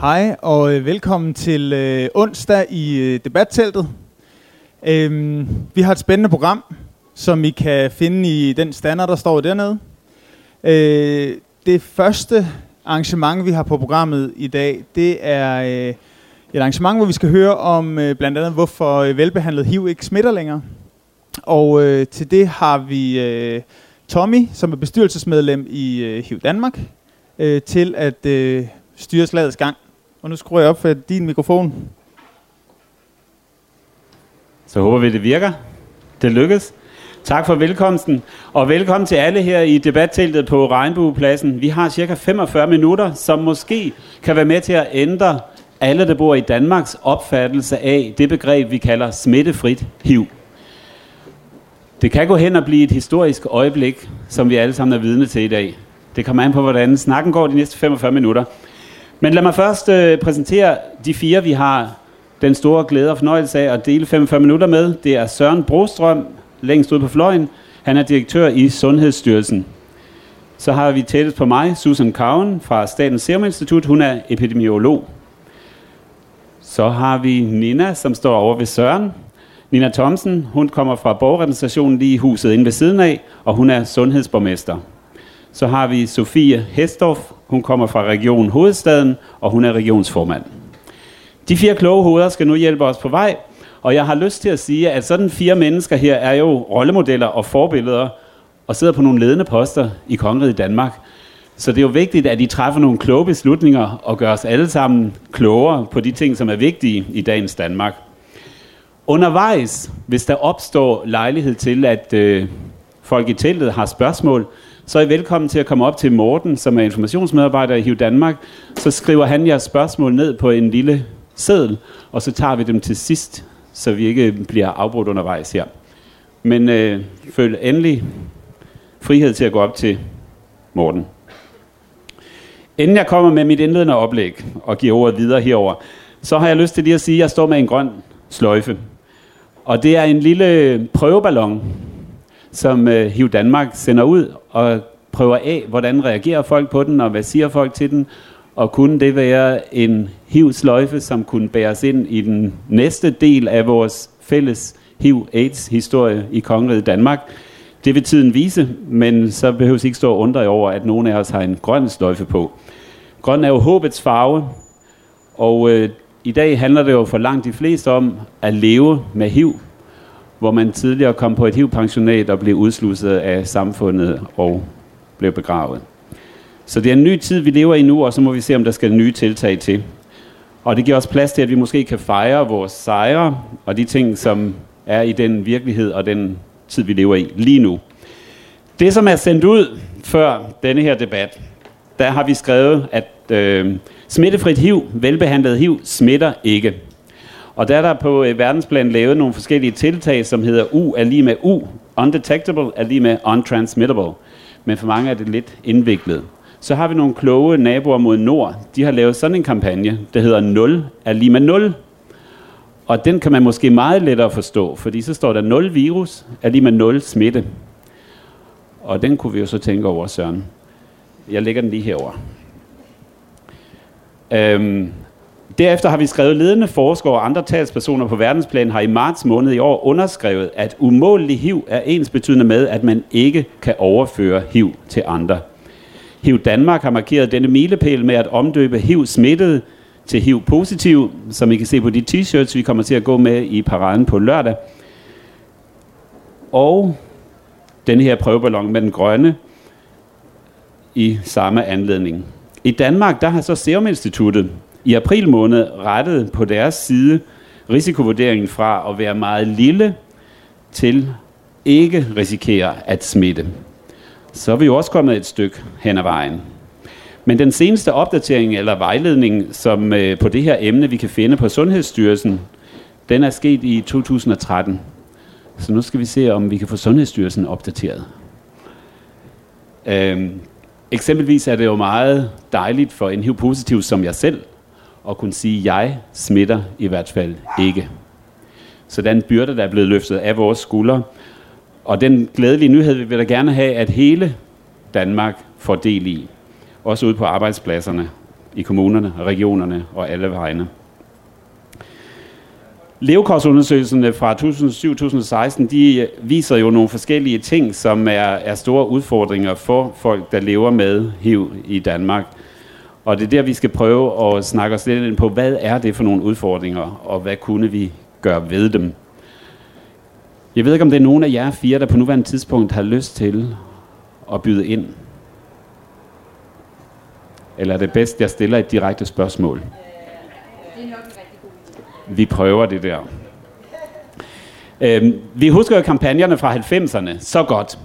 Hej og velkommen til onsdag i debatteltet. Vi har et spændende program, som I kan finde i den standard, der står dernede. Det første arrangement, vi har på programmet i dag, det er et arrangement, hvor vi skal høre om blandt andet, hvorfor velbehandlet HIV ikke smitter længere. Og til det har vi Tommy, som er bestyrelsesmedlem i HIV Danmark, til at styre slagets gang. Og nu skruer jeg op for din mikrofon. Så håber vi, det virker. Det lykkes. Tak for velkomsten, og velkommen til alle her i debatteltet på Regnbuepladsen. Vi har cirka 45 minutter, som måske kan være med til at ændre alle, der bor i Danmarks opfattelse af det begreb, vi kalder smittefrit HIV. Det kan gå hen og blive et historisk øjeblik, som vi alle sammen er vidne til i dag. Det kommer an på, hvordan snakken går de næste 45 minutter. Men lad mig først præsentere de fire, vi har den store glæde og fornøjelse af at dele 45 minutter med. Det er Søren Brostrøm, længst ude på fløjen. Han er direktør i Sundhedsstyrelsen. Så har vi tættest på mig, Susan Cowan fra Statens Serum Institut. Hun er epidemiolog. Så har vi Nina, som står over ved Søren. Nina Thomsen, hun kommer fra borgerrepræsentationen lige i huset inde ved siden af, og hun er sundhedsborgmester. Så har vi Sofie Hæstorf, hun kommer fra Region Hovedstaden, og hun er regionsformand. De fire kloge hoveder skal nu hjælpe os på vej, og jeg har lyst til at sige, at sådan fire mennesker her er jo rollemodeller og forbilleder, og sidder på nogle ledende poster i kongeriget Danmark. Så det er jo vigtigt, at I træffer nogle kloge beslutninger, og gør os alle sammen klogere på de ting, som er vigtige i dagens Danmark. Undervejs, hvis der opstår lejlighed til, at folk i teltet har spørgsmål, så er I velkommen til at komme op til Morten, som er informationsmedarbejder i HIV Danmark. Så skriver han jeres spørgsmål ned på en lille seddel, og så tager vi dem til sidst, så vi ikke bliver afbrudt undervejs her. Men føl endelig frihed til at gå op til Morten. Inden jeg kommer med mit indledende oplæg og giver ordet videre herover, så har jeg lyst til lige at sige, at jeg står med en grøn sløjfe. Og det er en lille prøveballon, som HIV Danmark sender ud og prøver af, hvordan reagerer folk på den, og hvad siger folk til den, og kunne det være en HIV-sløjfe, som kunne bæres ind i den næste del af vores fælles HIV-AIDS-historie i kongeriget Danmark. Det vil tiden vise, men så behøves I ikke stå og undre over, at nogen af os har en grøn sløjfe på. Grøn er jo håbets farve, og i dag handler det jo for langt de fleste om at leve med HIV, hvor man tidligere kom på et HIV-pensionat og blev udslusset af samfundet og blev begravet. Så det er en ny tid, vi lever i nu, og så må vi se, om der skal nye tiltag til. Og det giver også plads til, at vi måske kan fejre vores sejre og de ting, som er i den virkelighed og den tid, vi lever i lige nu. Det, som er sendt ud før denne her debat, der har vi skrevet, at smittefrit HIV, velbehandlet HIV, smitter ikke. Og der er der på verdensplan lavet nogle forskellige tiltag, som hedder U er lige med U, undetectable er lige med untransmittable. Men for mange er det lidt indviklet. Så har vi nogle kloge naboer mod nord. De har lavet sådan en kampagne, der hedder 0 er lige med 0. Og den kan man måske meget lettere forstå, fordi så står der 0 virus er lige med 0 smitte. Og den kunne vi jo så tænke over, Søren. Jeg lægger den lige herover. Derefter har vi skrevet, ledende forskere og andre talspersoner på verdensplan har i marts måned i år underskrevet, at umålelig HIV er ensbetydende med, at man ikke kan overføre HIV til andre. HIV Danmark har markeret denne milepæl med at omdøbe HIV-smittede til HIV-positiv, som I kan se på de t-shirts, vi kommer til at gå med i paraden på lørdag. Og denne her prøveballon med den grønne i samme anledning. I Danmark, der har så Serum Instituttet i april måned rettet på deres side risikovurderingen fra at være meget lille til ikke risikere at smitte. Så er vi jo også kommet et stykke hen ad vejen. Men den seneste opdatering eller vejledning, som på det her emne vi kan finde på Sundhedsstyrelsen, den er sket i 2013. Så nu skal vi se, om vi kan få Sundhedsstyrelsen opdateret. Eksempelvis er det jo meget dejligt for en HIV-positiv som jeg selv, og kunne sige, at jeg smitter i hvert fald ikke. Så den byrde, der er blevet løftet af vores skuldre. Og den glædelige nyhed, vi vil da gerne have, at hele Danmark får del i. Også ude på arbejdspladserne i kommunerne, regionerne og alle vegne. Levekortsundersøgelserne fra 2007-2016, de viser jo nogle forskellige ting, som er store udfordringer for folk, der lever med HIV i Danmark. Og det er der, vi skal prøve at snakke os lidt ind på, hvad er det for nogle udfordringer, og hvad kunne vi gøre ved dem? Jeg ved ikke, om det er nogen af jer fire, der på nuværende tidspunkt har lyst til at byde ind. Eller er det bedst, jeg stiller et direkte spørgsmål? Vi prøver det der. Vi husker jo kampagnerne fra 90'erne så godt,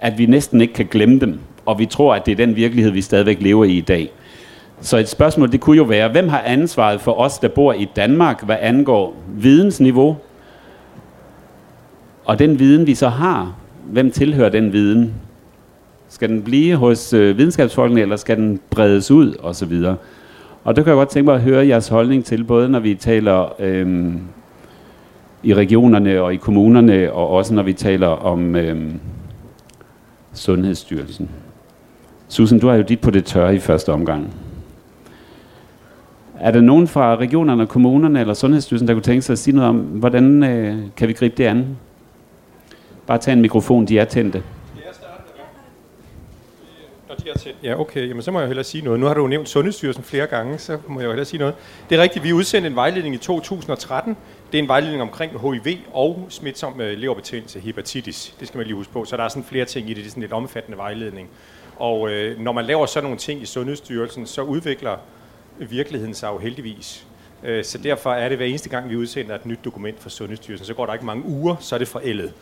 at vi næsten ikke kan glemme dem, og vi tror, at det er den virkelighed, vi stadigvæk lever i dag. Så et spørgsmål, det kunne jo være, hvem har ansvaret for os, der bor i Danmark, hvad angår vidensniveau? Og den viden, vi så har, hvem tilhører den viden? Skal den blive hos videnskabsfolkene, eller skal den bredes ud, osv.? Og det kan jeg godt tænke mig at høre jeres holdning til, både når vi taler i regionerne og i kommunerne, og også når vi taler om Sundhedsstyrelsen. Susan, du har jo dit på det tørre i første omgang. Er der nogen fra regionerne, kommunerne eller Sundhedsstyrelsen, der kunne tænke sig at sige noget om, hvordan kan vi gribe det an? Bare tag en mikrofon, de er tændte. Ja, okay. Jamen, så må jeg hellere sige noget. Nu har du jo nævnt Sundhedsstyrelsen flere gange, så må jeg jo hellere sige noget. Det er rigtigt, vi udsendte en vejledning i 2013. Det er en vejledning omkring HIV og smitsom leverbetændelse, hepatitis. Det skal man lige huske på. Så der er sådan flere ting i det. Det er sådan lidt omfattende vejledning. Og når man laver sådan nogle ting i Sundhedsstyrelsen, så udvikler virkeligheden sig jo heldigvis. Så derfor er det hver eneste gang, vi udsender et nyt dokument fra Sundhedsstyrelsen, så går der ikke mange uger, så er det forældet.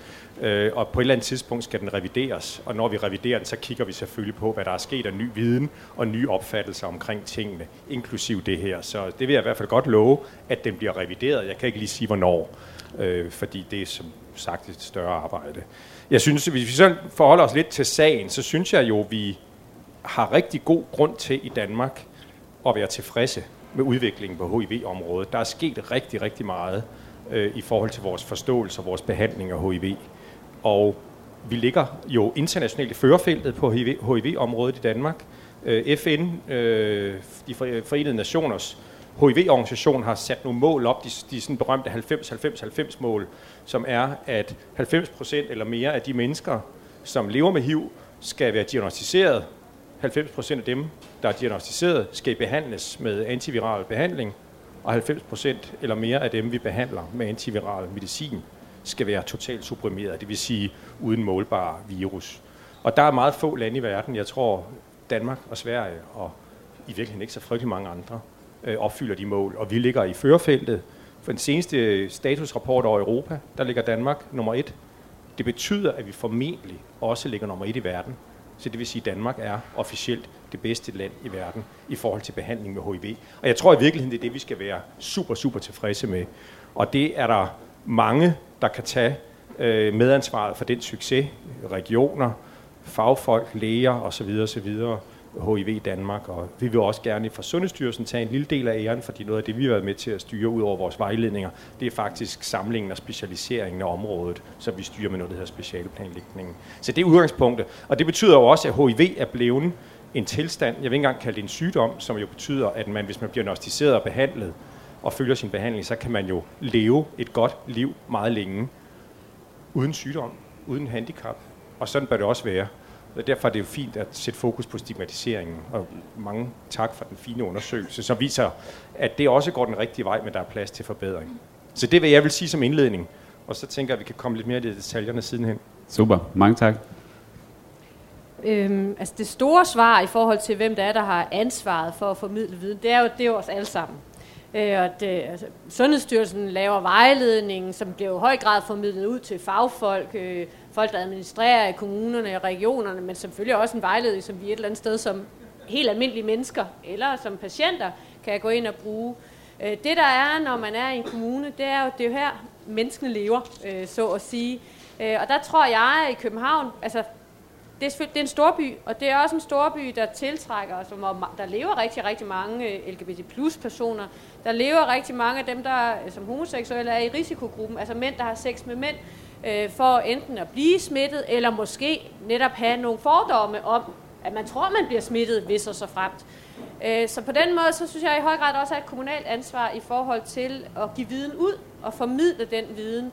Og på et eller andet tidspunkt skal den revideres, og når vi reviderer den, så kigger vi selvfølgelig på, hvad der er sket af ny viden og nye opfattelser omkring tingene, inklusiv det her. Så det vil jeg i hvert fald godt love, at den bliver revideret. Jeg kan ikke lige sige, hvornår, fordi det er som sagt et større arbejde. Jeg synes, hvis vi sådan forholder os lidt til sagen, så synes jeg jo, vi har rigtig god grund til i Danmark at være tilfredse med udviklingen på HIV-området. Der er sket rigtig, rigtig meget i forhold til vores forståelse og vores behandling af HIV. Og vi ligger jo internationalt i førerfeltet på HIV-området i Danmark. FN, de Forenede Nationers HIV-organisation, har sat nogle mål op, de sådan berømte 90-90-90-mål, som er, at 90% eller mere af de mennesker, som lever med HIV, skal være diagnostiseret. 90% af dem, der er diagnostiseret, skal behandles med antiviral behandling, og 90% eller mere af dem, vi behandler med antiviral medicin, skal være totalt supprimeret, det vil sige uden målbar virus. Og der er meget få lande i verden, jeg tror Danmark og Sverige, og i virkeligheden ikke så frygtelig mange andre, opfylder de mål, og vi ligger i førerfeltet. For den seneste statusrapport over Europa, der ligger Danmark nummer 1. Det betyder, at vi formentlig også ligger nummer 1 i verden. Så det vil sige, at Danmark er officielt det bedste land i verden i forhold til behandling med HIV. Og jeg tror i virkeligheden, det er det, vi skal være super, super tilfredse med. Og det er der mange, der kan tage medansvaret for den succes. Regioner, fagfolk, læger osv. osv. HIV Danmark. Og vi vil også gerne fra Sundhedsstyrelsen tage en lille del af æren, fordi noget af det, vi har været med til at styre ud over vores vejledninger, det er faktisk samlingen og specialiseringen af området, som vi styrer med noget, der hedder specialplanlægningen. Så det er udgangspunktet. Og det betyder jo også, at HIV er blevet en tilstand, jeg vil ikke engang kalde det en sygdom, som jo betyder, at man, hvis man bliver diagnosticeret og behandlet og følger sin behandling, så kan man jo leve et godt liv meget længe, uden sygdom, uden handicap. Og sådan bør det også være. Derfor er det jo fint at sætte fokus på stigmatiseringen, og mange tak for den fine undersøgelse, som viser, at det også går den rigtige vej, men der er plads til forbedring. Så det vil jeg vil sige som indledning, og så tænker jeg, at vi kan komme lidt mere i detaljerne sidenhen. Super, mange tak. Altså det store svar i forhold til, hvem der er, der har ansvaret for at formidle viden, det er jo os alle sammen. Altså, Sundhedsstyrelsen laver vejledningen, som bliver jo i høj grad formidlet ud til fagfolk, folk, der administrerer i kommunerne og regionerne, men selvfølgelig også en vejledning, som vi et eller andet sted som helt almindelige mennesker eller som patienter kan gå ind og bruge. Det der er, når man er i en kommune, det er jo her, menneskene lever, så at sige. Og der tror jeg i København, altså det er en storby, og det er også en storby, der tiltrækker os, der lever rigtig, rigtig mange LGBT plus personer. Der lever rigtig mange af dem, der som homoseksuelle er i risikogruppen, altså mænd, der har sex med mænd, for enten at blive smittet, eller måske netop have nogle fordomme om, at man tror, man bliver smittet, hvis og så fremt. Så på den måde, så synes jeg i høj grad også er et kommunalt ansvar i forhold til at give viden ud og formidle den viden.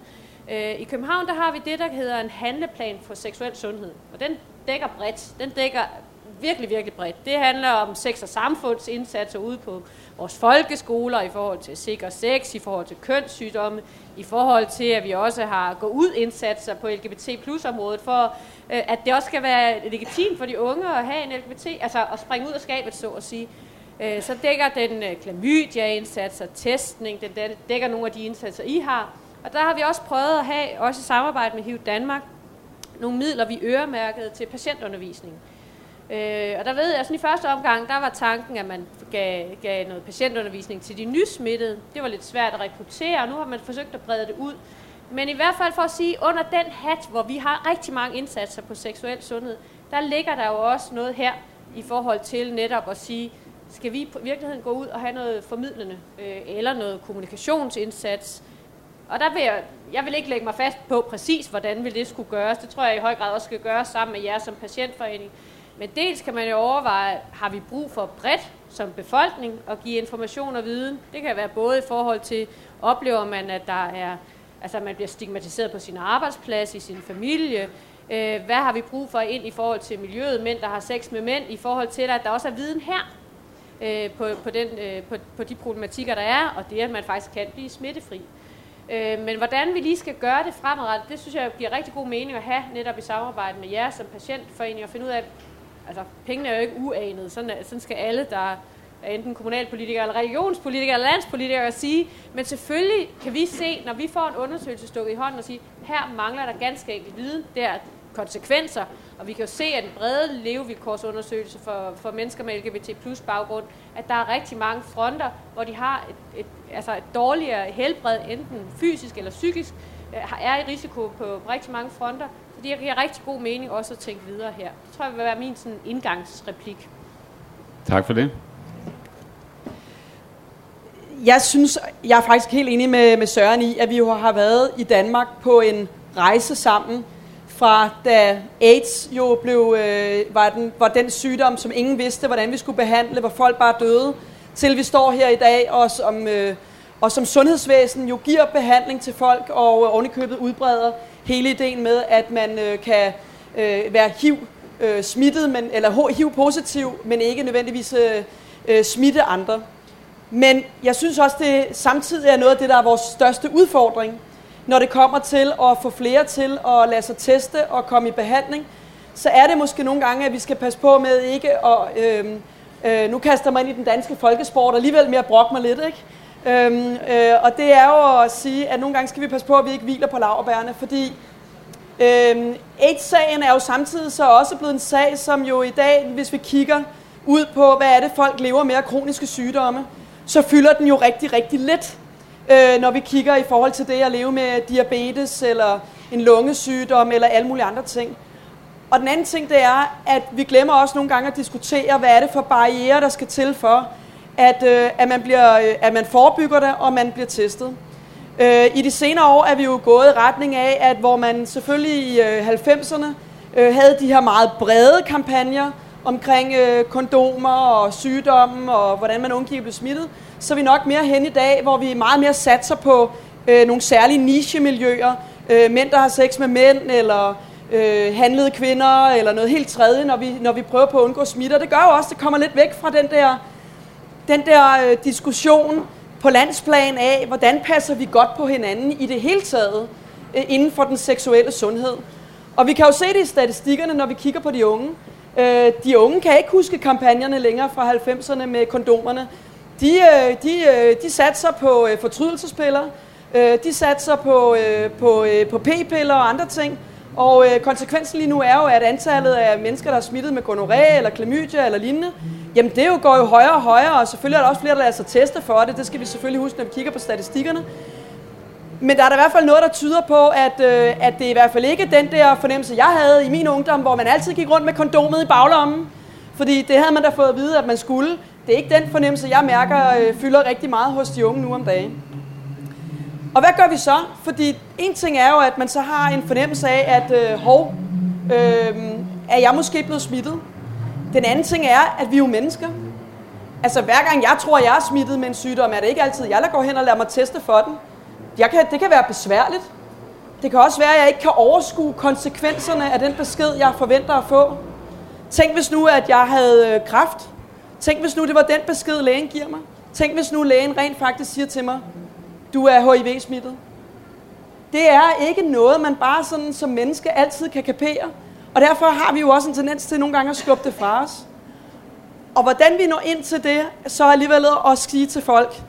I København, der har vi det, der hedder en handleplan for seksuel sundhed, og den dækker bredt. Den dækker virkelig, virkelig bredt. Det handler om sex- og samfundsindsatser ude på vores folkeskoler i forhold til sikker sex, i forhold til kønssygdomme, i forhold til, at vi også har gå ud indsatser på LGBT plus området, for at det også skal være legitimt for de unge at have en LGBT, altså at springe ud af skabet, så at sige. Så dækker den klamydia-indsatser, testning, den dækker nogle af de indsatser, I har. Og der har vi også prøvet at have, også i samarbejde med HIV Danmark, nogle midler, vi øremærkede til patientundervisning. Og der ved jeg, sådan i første omgang, der var tanken, at man gav noget patientundervisning til de nysmittede. Det var lidt svært at rekruttere, og nu har man forsøgt at brede det ud. Men i hvert fald for at sige, under den hat, hvor vi har rigtig mange indsatser på seksuel sundhed, der ligger der jo også noget her i forhold til netop at sige, skal vi i virkeligheden gå ud og have noget formidlende eller noget kommunikationsindsats. Og der vil jeg vil ikke lægge mig fast på præcis, hvordan vil det skulle gøres. Det tror jeg i høj grad også skal gøres sammen med jer som patientforening. Men dels kan man jo overveje, har vi brug for bredt som befolkning at give information og viden. Det kan være både i forhold til, oplever man, at der er, altså man bliver stigmatiseret på sin arbejdsplads, i sin familie. Hvad har vi brug for ind i forhold til miljøet, mænd der har sex med mænd, i forhold til, at der også er viden her på de problematikker, der er, og det, at man faktisk kan blive smittefri. Men hvordan vi lige skal gøre det fremadrettet, det synes jeg giver rigtig god mening at have netop i samarbejde med jer som patientforening og finde ud af, altså pengene er jo ikke uanede, sådan skal alle, der er enten kommunalpolitikere eller regionspolitikere eller landspolitikere sige, men selvfølgelig kan vi se, når vi får en undersøgelse stukket i hånden og sige, her mangler der ganske enkelt viden, der er konsekvenser, og vi kan jo se, at den brede levevilkårsundersøgelse for mennesker med LGBT plus baggrund, at der er rigtig mange fronter, hvor de har et dårligere helbred, enten fysisk eller psykisk, er i risiko på rigtig mange fronter. Det giver rigtig god mening også at tænke videre her. Det tror jeg vil være min sådan indgangsreplik. Tak for det. Jeg er faktisk helt enig med Søren i, at vi jo har været i Danmark på en rejse sammen, fra da AIDS jo var den sygdom, som ingen vidste, hvordan vi skulle behandle, hvor folk bare døde, til vi står her i dag, og som sundhedsvæsen jo giver behandling til folk, og ovenikøbet udbreder hele ideen med, at man kan være HIV-smittet, eller HIV-positiv, men ikke nødvendigvis smitte andre. Men jeg synes også, det samtidig er noget af det, der er vores største udfordring, når det kommer til at få flere til at lade sig teste og komme i behandling, så er det måske nogle gange, at vi skal passe på med ikke at... nu kaster man ind i den danske folkesport alligevel med at brokke mig lidt, ikke? Og det er jo at sige, at nogle gange skal vi passe på, at vi ikke hviler på laurbærrene, fordi AIDS-sagen er jo samtidig så også blevet en sag, som jo i dag, hvis vi kigger ud på, hvad er det folk lever med af kroniske sygdomme, så fylder den jo rigtig, rigtig lidt, når vi kigger i forhold til det at leve med diabetes eller en lungesygdom eller alle mulige andre ting. Og den anden ting, det er, at vi glemmer også nogle gange at diskutere, hvad er det for barrierer, der skal til for, at man forebygger det, og man bliver testet. I de senere år er vi jo gået i retning af, at hvor man selvfølgelig i 90'erne havde de her meget brede kampagner omkring kondomer og sygdomme og hvordan man undgik at blive smittet, så er vi nok mere hen i dag, hvor vi meget mere satser på nogle særlige nichemiljøer. Mænd, der har sex med mænd, eller handlede kvinder, eller noget helt tredje, når vi prøver på at undgå smitter. Det gør jo også, at det kommer lidt væk fra den der diskussion på landsplan af, hvordan passer vi godt på hinanden i det hele taget inden for den seksuelle sundhed. Og vi kan jo se det i statistikkerne, når vi kigger på de unge. De unge kan ikke huske kampagnerne længere fra 90'erne med kondomerne. De satser på fortrydelsespiller, de satser på p-piller og andre ting. Og konsekvensen lige nu er jo, at antallet af mennesker, der er smittet med gonorré eller klamydia eller lignende, jamen det jo går jo højere og højere, og selvfølgelig er der også flere, der lader sig teste for det. Det skal vi selvfølgelig huske, når vi kigger på statistikkerne. Men der er da i hvert fald noget, der tyder på, at det i hvert fald ikke den der fornemmelse, jeg havde i min ungdom, hvor man altid gik rundt med kondomet i baglommen. Fordi det havde man da fået at vide, at man skulle. Det er ikke den fornemmelse, jeg mærker fylder rigtig meget hos de unge nu om dagen. Og hvad gør vi så? Fordi en ting er jo, at man så har en fornemmelse af, at er jeg måske blevet smittet? Den anden ting er, at vi er jo mennesker. Altså hver gang jeg tror, jeg er smittet med en sygdom, er det ikke altid jeg, der går hen og lader mig teste for den. Det kan være besværligt. Det kan også være, at jeg ikke kan overskue konsekvenserne af den besked, jeg forventer at få. Tænk hvis nu, at jeg havde kræft. Tænk hvis nu, det var den besked, lægen giver mig. Tænk hvis nu lægen rent faktisk siger til mig, du er HIV-smittet. Det er ikke noget, man bare sådan som menneske altid kan kapere. Og derfor har vi jo også en tendens til nogle gange at skubbe det fra os. Og hvordan vi når ind til det, så er alligevel at sige til folk,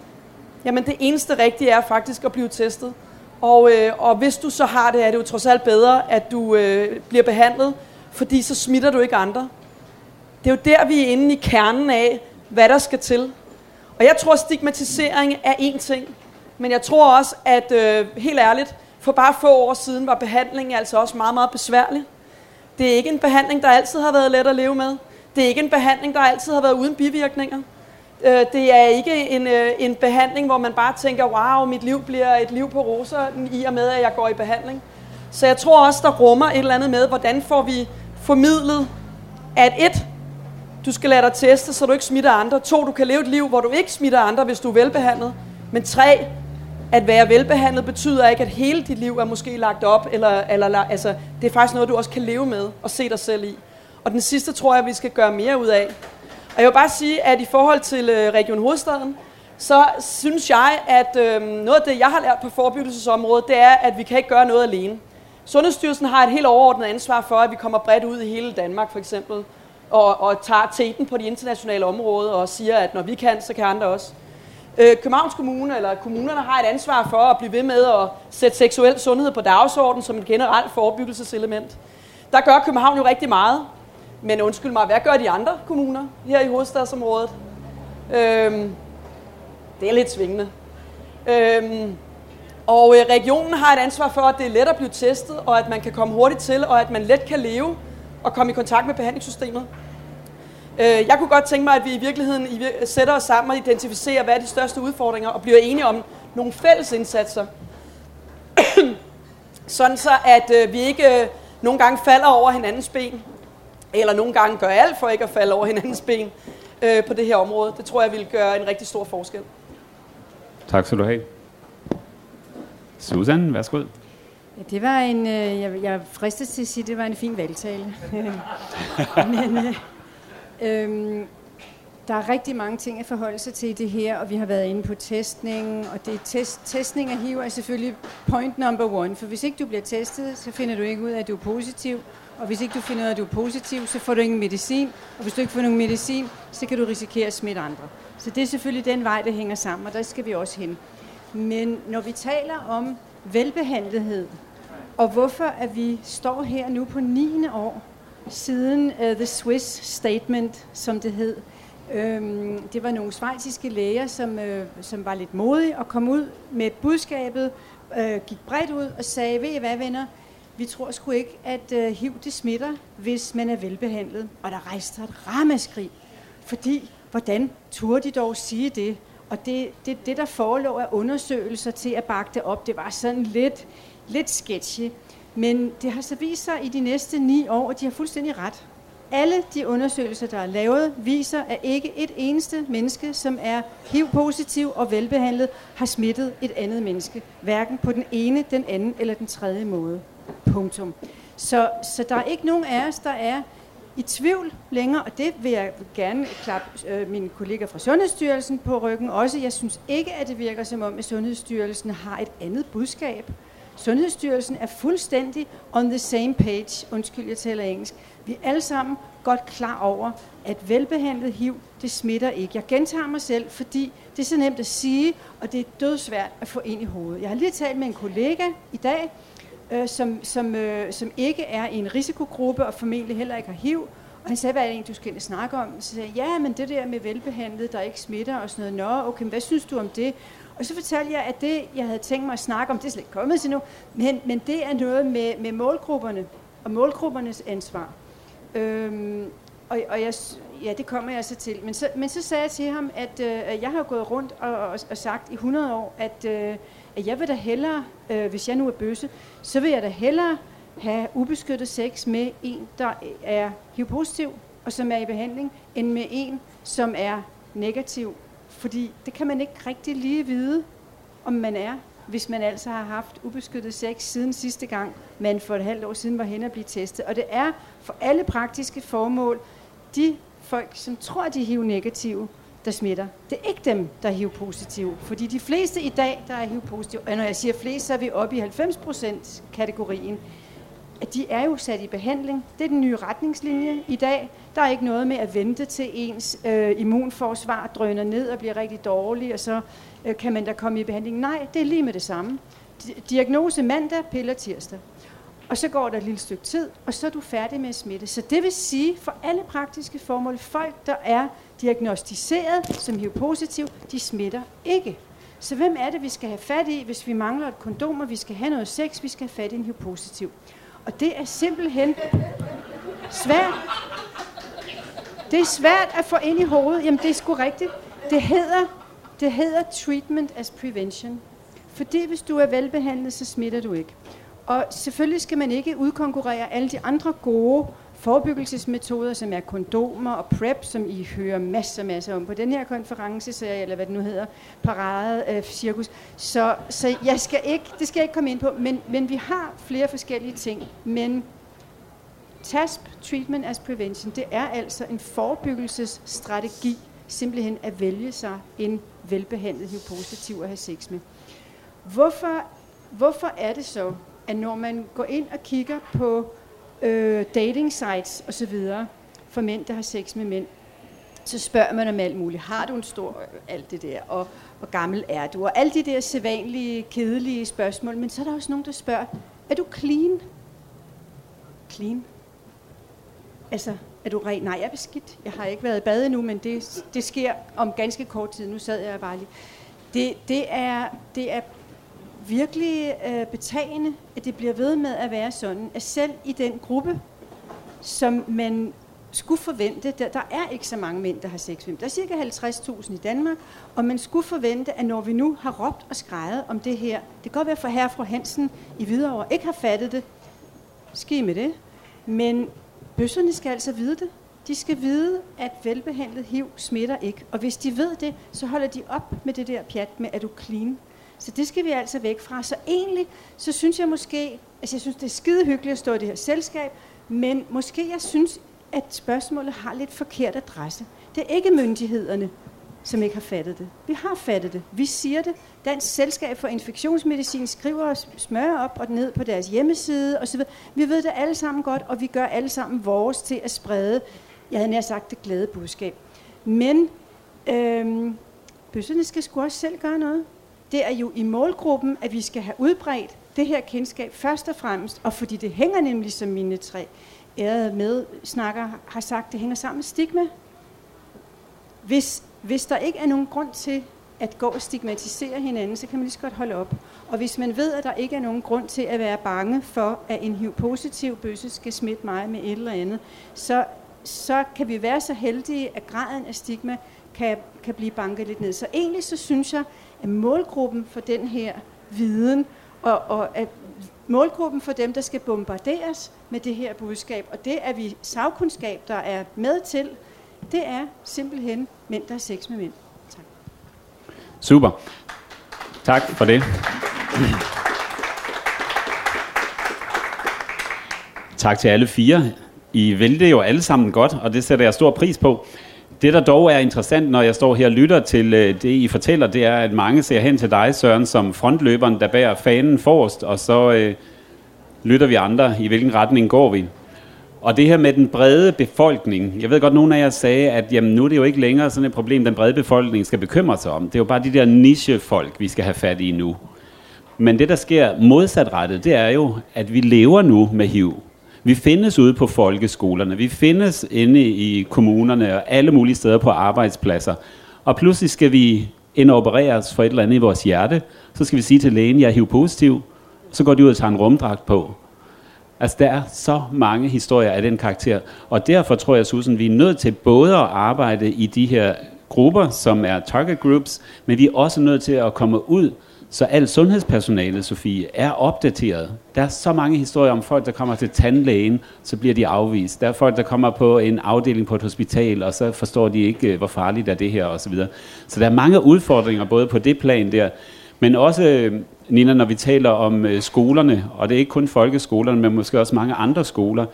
jamen det eneste rigtige er faktisk at blive testet. Og hvis du så har det, er det jo trods alt bedre, at du bliver behandlet, fordi så smitter du ikke andre. Det er jo der, vi er inde i kernen af, hvad der skal til. Og jeg tror, stigmatisering er én ting. Men jeg tror også, at helt ærligt, for bare få år siden var behandlingen altså også meget, meget besværlig. Det er ikke en behandling, der altid har været let at leve med. Det er ikke en behandling, der altid har været uden bivirkninger. Det er ikke en behandling, hvor man bare tænker, wow, mit liv bliver et liv på roser, i og med, at jeg går i behandling. Så jeg tror også, der rummer et eller andet med, hvordan får vi formidlet, at du skal lade dig teste, så du ikke smitter andre. 2, du kan leve et liv, hvor du ikke smitter andre, hvis du er velbehandlet. Men 3, at være velbehandlet betyder ikke, at hele dit liv er måske lagt op, eller det er faktisk noget, du også kan leve med og se dig selv i. Og den sidste tror jeg, vi skal gøre mere ud af. Og jeg vil bare sige, at i forhold til Region Hovedstaden, så synes jeg, at noget af det, jeg har lært på forebyggelsesområdet, det er, at vi kan ikke gøre noget alene. Sundhedsstyrelsen har et helt overordnet ansvar for, at vi kommer bredt ud i hele Danmark for eksempel, og tager teten på de internationale områder og siger, at når vi kan, så kan andre også. Københavns Kommune eller kommunerne har et ansvar for at blive ved med at sætte seksuel sundhed på dagsordenen som et generelt forebyggelseselement. Der gør København jo rigtig meget. Men undskyld mig, hvad gør de andre kommuner her i hovedstadsområdet? Det er lidt svingende. Og regionen har et ansvar for, at det er let at blive testet, og at man kan komme hurtigt til, og at man let kan leve og komme i kontakt med behandlingssystemet. Jeg kunne godt tænke mig, at vi i virkeligheden sætter os sammen og identificerer, hvad er de største udfordringer, og bliver enige om nogle fælles indsatser. Sådan så, at vi ikke nogle gange falder over hinandens ben, eller nogle gange gør alt for ikke at falde over hinandens ben på det her område. Det tror jeg vil gøre en rigtig stor forskel. Tak skal du have. Susan, værsgo. Ja, det var en, jeg fristes til at sige, det var en fin valgtale. Men der er rigtig mange ting at forholde sig til i det her, og vi har været inde på testning, og det er testning af HIV er selvfølgelig point number 1, for hvis ikke du bliver testet, så finder du ikke ud af, at du er positiv. Og hvis ikke du finder ud af, at du er positiv, så får du ingen medicin. Og hvis du ikke får nogen medicin, så kan du risikere at smitte andre. Så det er selvfølgelig den vej, der hænger sammen, og der skal vi også hen. Men når vi taler om velbehandlethed, og hvorfor at vi står her nu på 9. år siden The Swiss Statement, som det hed. Det var nogle schweiziske læger, som var lidt modige og kom ud med budskabet, gik bredt ud og sagde, ved I hvad venner, vi tror sgu ikke, at HIV det smitter, hvis man er velbehandlet. Og der rejste et ramaskrig, fordi hvordan turde de dog sige det? Og det der forelå af undersøgelser til at bakke det op, det var sådan lidt sketchy. Men det har så vist sig i de næste 9 år, at de har fuldstændig ret. Alle de undersøgelser, der er lavet, viser, at ikke et eneste menneske, som er HIV-positiv og velbehandlet, har smittet et andet menneske. Hverken på den ene, den anden eller den tredje måde. Punktum. Så der er ikke nogen af os, der er i tvivl længere, og det vil jeg gerne klappe mine kolleger fra Sundhedsstyrelsen på ryggen også. Jeg synes ikke, at det virker som om, at Sundhedsstyrelsen har et andet budskab. Sundhedsstyrelsen er fuldstændig on the same page. Undskyld, jeg taler engelsk. Vi er alle sammen godt klar over, at velbehandlet HIV, det smitter ikke. Jeg gentager mig selv, fordi det er så nemt at sige, og det er dødsvært at få ind i hovedet. Jeg har lige talt med en kollega i dag, som ikke er i en risikogruppe og formentlig heller ikke har HIV. Og han sagde, hvad er det egentlig, du skal snakke om? Så sagde jeg, ja, men det der med velbehandlet, der ikke smitter og sådan noget. Nå, okay, hvad synes du om det? Og så fortalte jeg, at det, jeg havde tænkt mig at snakke om, det er slet ikke kommet til nu, men det er noget med målgrupperne og målgruppernes ansvar. Det kommer jeg så til. Men så sagde jeg til ham, at jeg har gået rundt og sagt i 100 år, at jeg vil da hellere, hvis jeg nu er bøsse, så vil jeg da hellere have ubeskyttet sex med en, der er HIV-positiv, og som er i behandling, end med en, som er negativ. Fordi det kan man ikke rigtig lige vide, om man er, hvis man altså har haft ubeskyttet sex siden sidste gang, man for et halvt år siden var hen og blive testet. Og det er for alle praktiske formål, de folk, som tror, de er HIV-negative, der smitter. Det er ikke dem, der er HIV-positive. Fordi de fleste i dag, der er HIV-positive, og når jeg siger flest, så er vi oppe i 90%-kategorien, at de er jo sat i behandling. Det er den nye retningslinje i dag. Der er ikke noget med at vente til ens immunforsvar drøner ned og bliver rigtig dårlig, og så kan man da komme i behandling. Nej, det er lige med det samme. Diagnose mandag, piller tirsdag. Og så går der et lille stykke tid, og så er du færdig med at smitte. Så det vil sige, for alle praktiske formål, folk, der er diagnostiseret som HIV-positiv, de smitter ikke. Så hvem er det, vi skal have fat i, hvis vi mangler et kondom, og vi skal have noget sex, vi skal have fat i en HIV-positiv? Og det er simpelthen svært. Det er svært at få ind i hovedet. Jamen, det er sgu rigtigt. Det hedder treatment as prevention. Fordi hvis du er velbehandlet, så smitter du ikke. Og selvfølgelig skal man ikke udkonkurrere alle de andre gode forebyggelsesmetoder, som er kondomer og PrEP, som I hører masser om på den her konferenceserie, eller hvad det nu hedder, parade-cirkus. Så jeg skal ikke, det skal jeg ikke komme ind på, men vi har flere forskellige ting. Men TASP, Treatment as Prevention, det er altså en forebyggelsesstrategi, simpelthen at vælge sig en velbehandlet HIV-positiv at have sex med. Hvorfor er det så, at når man går ind og kigger på dating sites og så videre for mænd, der har sex med mænd, så spørger man om alt muligt. Har du en stor, alt det der, og hvor gammel er du? Og alle de der sædvanlige, kedelige spørgsmål. Men så er der også nogen, der spørger, er du clean? Clean? Altså, er du ren? Nej, jeg er beskidt. Jeg har ikke været i bad endnu, men det sker om ganske kort tid. Nu sad jeg bare lige. Det er virkelig betagende, at det bliver ved med at være sådan, at selv i den gruppe, som man skulle forvente, der er ikke så mange mænd, der har sex med. Der er cirka 50.000 i Danmark, og man skulle forvente, at når vi nu har råbt og skreget om det her, det kan godt være for herre og fru Hansen i Hvidovre ikke har fattet det, ske med det, men bøsserne skal altså vide det. De skal vide, at velbehandlet HIV smitter ikke, og hvis de ved det, så holder de op med det der pjat med, at du clean. Så det skal vi altså væk fra. Så egentlig, så synes jeg måske, altså jeg synes, det er skide hyggeligt at stå i det her selskab, men måske jeg synes, at spørgsmålet har lidt forkert adresse. Det er ikke myndighederne, som ikke har fattet det. Vi har fattet det. Vi siger det. Dansk Selskab for Infektionsmedicin skriver og smører op og ned på deres hjemmeside osv. Vi ved det alle sammen godt, og vi gør alle sammen vores til at sprede, jeg havde nær sagt, det glade budskab. Men bøsserne skal sgu også selv gøre noget. Det er jo i målgruppen, at vi skal have udbredt det her kendskab først og fremmest, og fordi det hænger nemlig, som mine tre ærede medsnakkere har sagt, det hænger sammen med stigma. Hvis der ikke er nogen grund til at gå og stigmatisere hinanden, så kan man lige så godt holde op. Og hvis man ved, at der ikke er nogen grund til at være bange for, at en HIV-positiv bøsse skal smitte mig med et eller andet, så kan vi være så heldige, at graden af stigma kan blive banket lidt ned. Så egentlig så synes jeg, at målgruppen for den her viden, og at målgruppen for dem, der skal bombarderes med det her budskab, og det er vi sagkundskab, der er med til, det er simpelthen mænd, der har sex med mænd. Tak. Super. Tak for det. Tak til alle fire. I vælger jo alle sammen godt, og det sætter jeg stor pris på. Det, der dog er interessant, når jeg står her og lytter til det, I fortæller, det er, at mange ser hen til dig, Søren, som frontløberen, der bærer fanen forrest, og så lytter vi andre, i hvilken retning går vi. Og det her med den brede befolkning, jeg ved godt, nogen af jer sagde, at jamen, nu er det jo ikke længere sådan et problem, den brede befolkning skal bekymre sig om. Det er jo bare de der nichefolk, vi skal have fat i nu. Men det, der sker modsatrettet, det er jo, at vi lever nu med HIV. Vi findes ude på folkeskolerne, vi findes inde i kommunerne og alle mulige steder på arbejdspladser. Og pludselig skal vi indopereres for et eller andet i vores hjerte. Så skal vi sige til lægen, jeg er HIV-positiv. Så går de ud og tager en rumdragt på. Altså der er så mange historier af den karakter. Og derfor tror jeg, Susan, vi er nødt til både at arbejde i de her grupper, som er target groups, men vi er også nødt til at komme ud Så alt sundhedspersonale, Sofie, er opdateret. Der er så mange historier om folk, der kommer til tandlægen, så bliver de afvist. Der er folk, der kommer på en afdeling på et hospital, og så forstår de ikke, hvor farligt er det her osv. Så der er mange udfordringer, både på det plan der, men også, Nina, når vi taler om skolerne, og det er ikke kun folkeskolerne, men måske også mange andre skoler,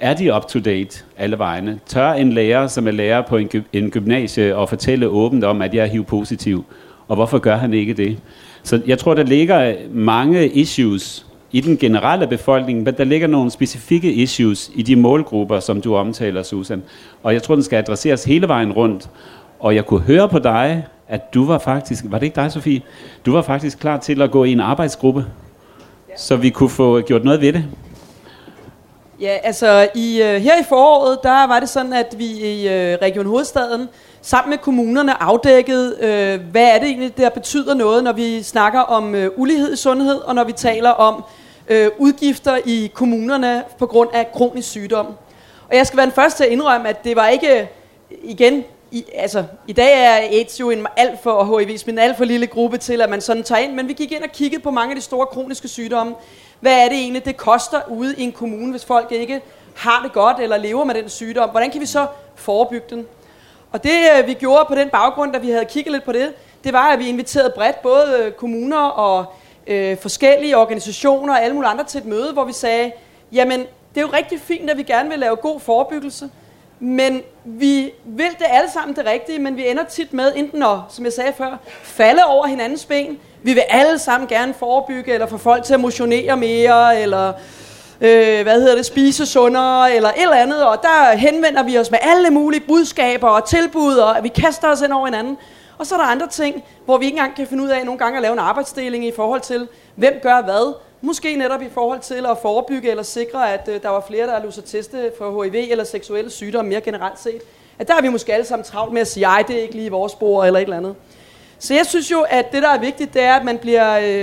er de up-to-date alle vegne? Tør en lærer, som er lærer på en gymnasie, og fortælle åbent om, at jeg er HIV-positiv? Og hvorfor gør han ikke det? Så jeg tror, der ligger mange issues i den generelle befolkning, men der ligger nogle specifikke issues i de målgrupper, som du omtaler, Susan. Og jeg tror, den skal adresseres hele vejen rundt. Og jeg kunne høre på dig, at du var faktisk, var det ikke dig, Sofie? Du var faktisk klar til at gå i en arbejdsgruppe, så vi kunne få gjort noget ved det. Ja, altså her i foråret, der var det sådan, at vi i Region Hovedstaden sammen med kommunerne afdækkede, hvad er det egentlig, der betyder noget, når vi snakker om ulighed i sundhed, og når vi taler om udgifter i kommunerne på grund af kronisk sygdom. Og jeg skal være den første til at indrømme, at det var ikke, igen, i dag er AIDS jo en alt for, og HIV en alt for lille gruppe til, at man sådan tager ind, men vi gik ind og kiggede på mange af de store kroniske sygdomme. Hvad er det egentlig, det koster ude i en kommune, hvis folk ikke har det godt eller lever med den sygdom? Hvordan kan vi så forebygge den? Og det vi gjorde på den baggrund, da vi havde kigget lidt på det, det var, at vi inviterede bredt både kommuner og forskellige organisationer og alle mulige andre til et møde, hvor vi sagde, jamen det er jo rigtig fint, at vi gerne vil lave god forebyggelse, men vi vil det alle sammen det rigtige, men vi ender tit med enten at, som jeg sagde før, falde over hinandens ben. Vi vil alle sammen gerne forebygge, eller få folk til at motionere mere, eller spise sundere, eller et eller andet. Og der henvender vi os med alle mulige budskaber og tilbud, og vi kaster os ind over hinanden. Og så er der andre ting, hvor vi ikke engang kan finde ud af nogle gange at lave en arbejdsdeling i forhold til, hvem gør hvad. Måske netop i forhold til at forebygge eller sikre, at der var flere, der lod sig teste for HIV eller seksuelle sygdomme mere generelt set. At der er vi måske alle sammen travlt med at sige, ej, det er ikke lige vores spor eller et eller andet. Så jeg synes jo, at det der er vigtigt, det er,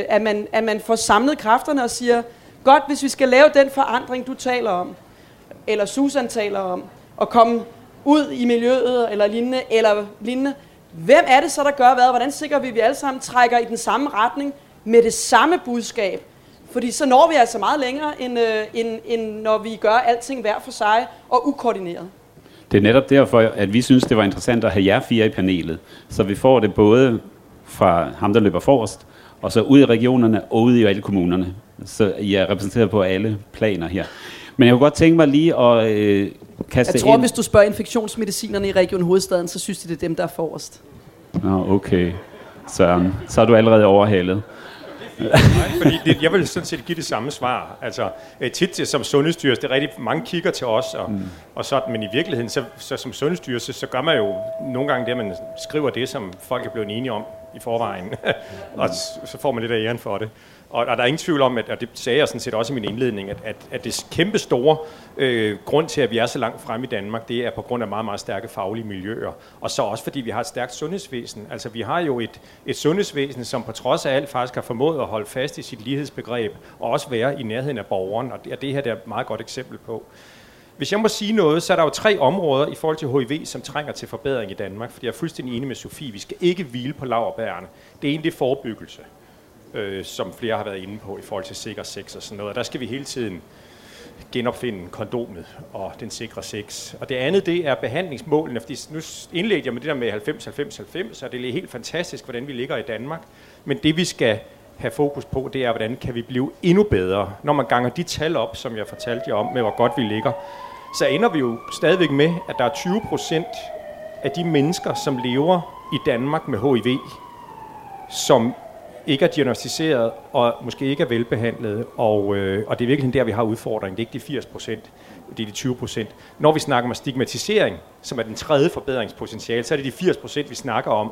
at man, at man får samlet kræfterne og siger, godt, hvis vi skal lave den forandring, du taler om, eller Susan taler om, og komme ud i miljøet eller lignende, hvem er det så, der gør hvad? Hvordan sikrer vi, at vi alle sammen trækker i den samme retning med det samme budskab? Fordi så når vi altså meget længere, end når vi gør alting hver for sig og ukoordineret. Det er netop derfor, at vi synes, det var interessant at have jer fire i panelet. Så vi får det både fra ham, der løber forrest, og så ud i regionerne og ud i alle kommunerne. Så I er repræsenteret på alle planer her. Men jeg kunne godt tænke mig lige at kaste ind. Jeg tror, hvis du spørger infektionsmedicinerne i Region Hovedstaden, så synes de, det er dem, der er forrest. Nå, okay. Så er du allerede overhalet. Fordi jeg vil sådan set give det samme svar. Altså tit som Sundhedsstyrelse, det er rigtig mange kigger til os og sådan, men i virkeligheden så som Sundhedsstyrelse, så gør man jo nogle gange det, at man skriver det, som folk er blevet enige om i forvejen, og så får man lidt af æren for det. Og der er ingen tvivl om, at, og det sagde jeg sådan set også i min indledning, at det kæmpe store grund til, at vi er så langt frem i Danmark, det er på grund af meget, meget stærke faglige miljøer. Og så også fordi vi har et stærkt sundhedsvæsen. Altså vi har jo et sundhedsvæsen, som på trods af alt faktisk har formået at holde fast i sit lighedsbegreb, og også være i nærheden af borgeren, og det her der er et meget godt eksempel på. Hvis jeg må sige noget, så er der jo 3 områder i forhold til HIV, som trænger til forbedring i Danmark, fordi jeg er fuldstændig enig med Sofie, vi skal ikke hvile på laurbærrene. Det ene, det er forebyggelse, som flere har været inde på i forhold til sikker sex og sådan noget. Og der skal vi hele tiden genopfinde kondomet og den sikre sex. Og det andet, det er behandlingsmålene, fordi nu indledte jeg med det der med 90-90-90, og det er helt fantastisk, hvordan vi ligger i Danmark. Men det vi skal have fokus på, det er, hvordan kan vi blive endnu bedre. Når man ganger de tal op, som jeg fortalte jer om, med hvor godt vi ligger, så ender vi jo stadigvæk med, at der er 20% af de mennesker, som lever i Danmark med HIV, som ikke er diagnostiseret og måske ikke er velbehandlet, og det er virkelig der, vi har udfordringen. Det er ikke de 80%, det er de 20%. Når vi snakker om stigmatisering, som er den tredje forbedringspotentiale, så er det de 80%, vi snakker om,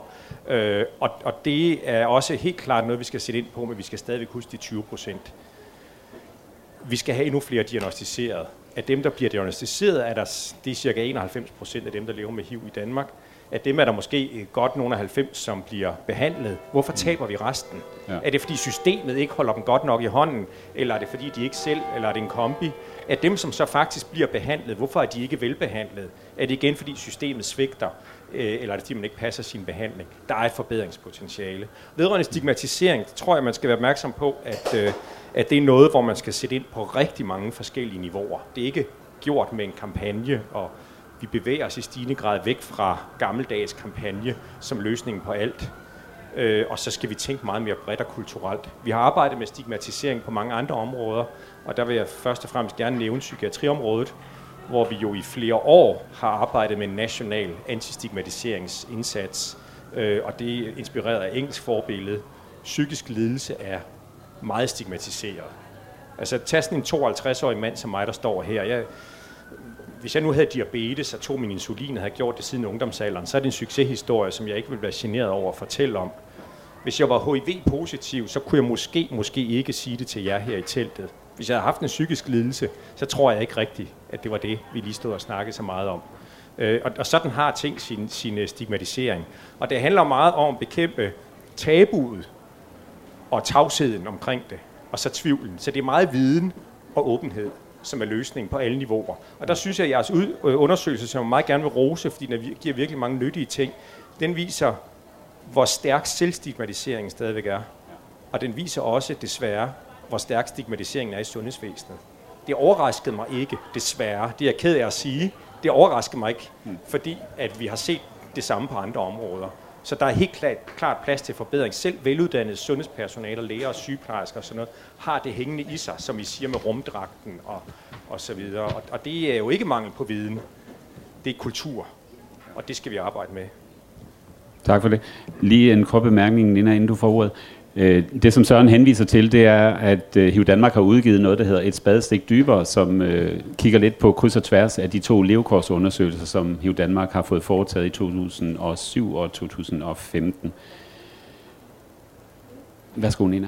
og det er også helt klart noget, vi skal sætte ind på, men vi skal stadigvæk huske de 20%. Vi skal have endnu flere diagnostiseret. Af dem, der bliver diagnostiseret, det er cirka 91% af dem, der lever med HIV i Danmark. at dem er der måske godt nogle af 90, som bliver behandlet. Hvorfor taber vi resten? Ja. Er det fordi systemet ikke holder dem godt nok i hånden? Eller er det fordi de ikke selv? Eller er det en kombi? Er dem, som så faktisk bliver behandlet, hvorfor er de ikke velbehandlet? Er det igen fordi systemet svigter? Eller er det fordi man ikke passer sin behandling? Der er et forbedringspotentiale. Vedrørende stigmatisering, tror jeg man skal være opmærksom på, at det er noget, hvor man skal sætte ind på rigtig mange forskellige niveauer. Det er ikke gjort med en kampagne, og vi bevæger os i stigende grad væk fra gammeldags kampagne som løsningen på alt. Og så skal vi tænke meget mere bredt og kulturelt. Vi har arbejdet med stigmatisering på mange andre områder, og der vil jeg først og fremmest gerne nævne psykiatriområdet, hvor vi jo i flere år har arbejdet med en national antistigmatiseringsindsats, og det er inspireret af engelsk forbillede. Psykisk lidelse er meget stigmatiseret. Altså tag sådan en 52-årig mand som mig, der står her. Hvis jeg nu havde diabetes og tog min insulin og havde gjort det siden ungdomsalderen, så er det en succeshistorie, som jeg ikke ville være generet over at fortælle om. Hvis jeg var HIV-positiv, så kunne jeg måske ikke sige det til jer her i teltet. Hvis jeg havde haft en psykisk lidelse, så tror jeg ikke rigtigt, at det var det, vi lige stod og snakkede så meget om. Og sådan har ting sin stigmatisering. Og det handler meget om at bekæmpe tabuet og tavsheden omkring det, og så tvivlen. Så det er meget viden og åbenhed, som er løsningen på alle niveauer. Og der synes jeg, at jeres undersøgelse, som jeg meget gerne vil rose, fordi den giver virkelig mange nyttige ting, den viser, hvor stærk selvstigmatiseringen stadigvæk er. Og den viser også, desværre, hvor stærk stigmatiseringen er i sundhedsvæsenet. Det overraskede mig ikke, desværre. Det er jeg ked af at sige. Det overraskede mig ikke, fordi at vi har set det samme på andre områder. Så der er helt klart plads til forbedring. Selv veluddannede sundhedspersonale, læger og sygeplejersker og sådan noget, har det hængende i sig, som I siger med rumdragten og så videre. Og det er jo ikke mangel på viden. Det er kultur, og det skal vi arbejde med. Tak for det. Lige en kort bemærkning, Nina, inden du får ordet. Det, som Søren henviser til, det er, at HIV Danmark har udgivet noget, der hedder Et spadestik dybere, som kigger lidt på kryds og tværs af de to levekorsundersøgelser, som HIV Danmark har fået foretaget i 2007 og 2015. Værsgo, Nina.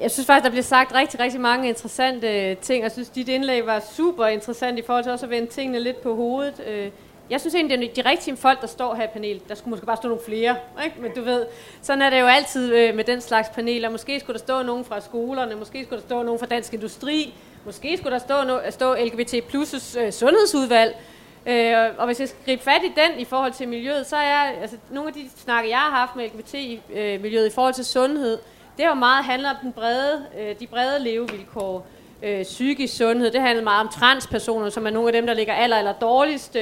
Jeg synes faktisk, der bliver sagt rigtig, rigtig mange interessante ting. Jeg synes, dit indlæg var super interessant i forhold til også at vende tingene lidt på hovedet. Jeg synes egentlig, at de rigtige folk, der står her i panelet, der skulle måske bare stå nogle flere, ikke? Men du ved, sådan er det jo altid med den slags paneler. Måske skulle der stå nogen fra skolerne, måske skulle der stå nogen fra Dansk Industri, måske skulle der stå LGBT Plus' sundhedsudvalg. Og hvis jeg skal gribe fat i den i forhold til miljøet, så er altså, nogle af de snakker, jeg har haft med LGBT-miljøet i forhold til sundhed, det er jo meget handler om de brede levevilkår. Psykisk sundhed, det handler meget om transpersoner, som er nogle af dem, der ligger aller dårligst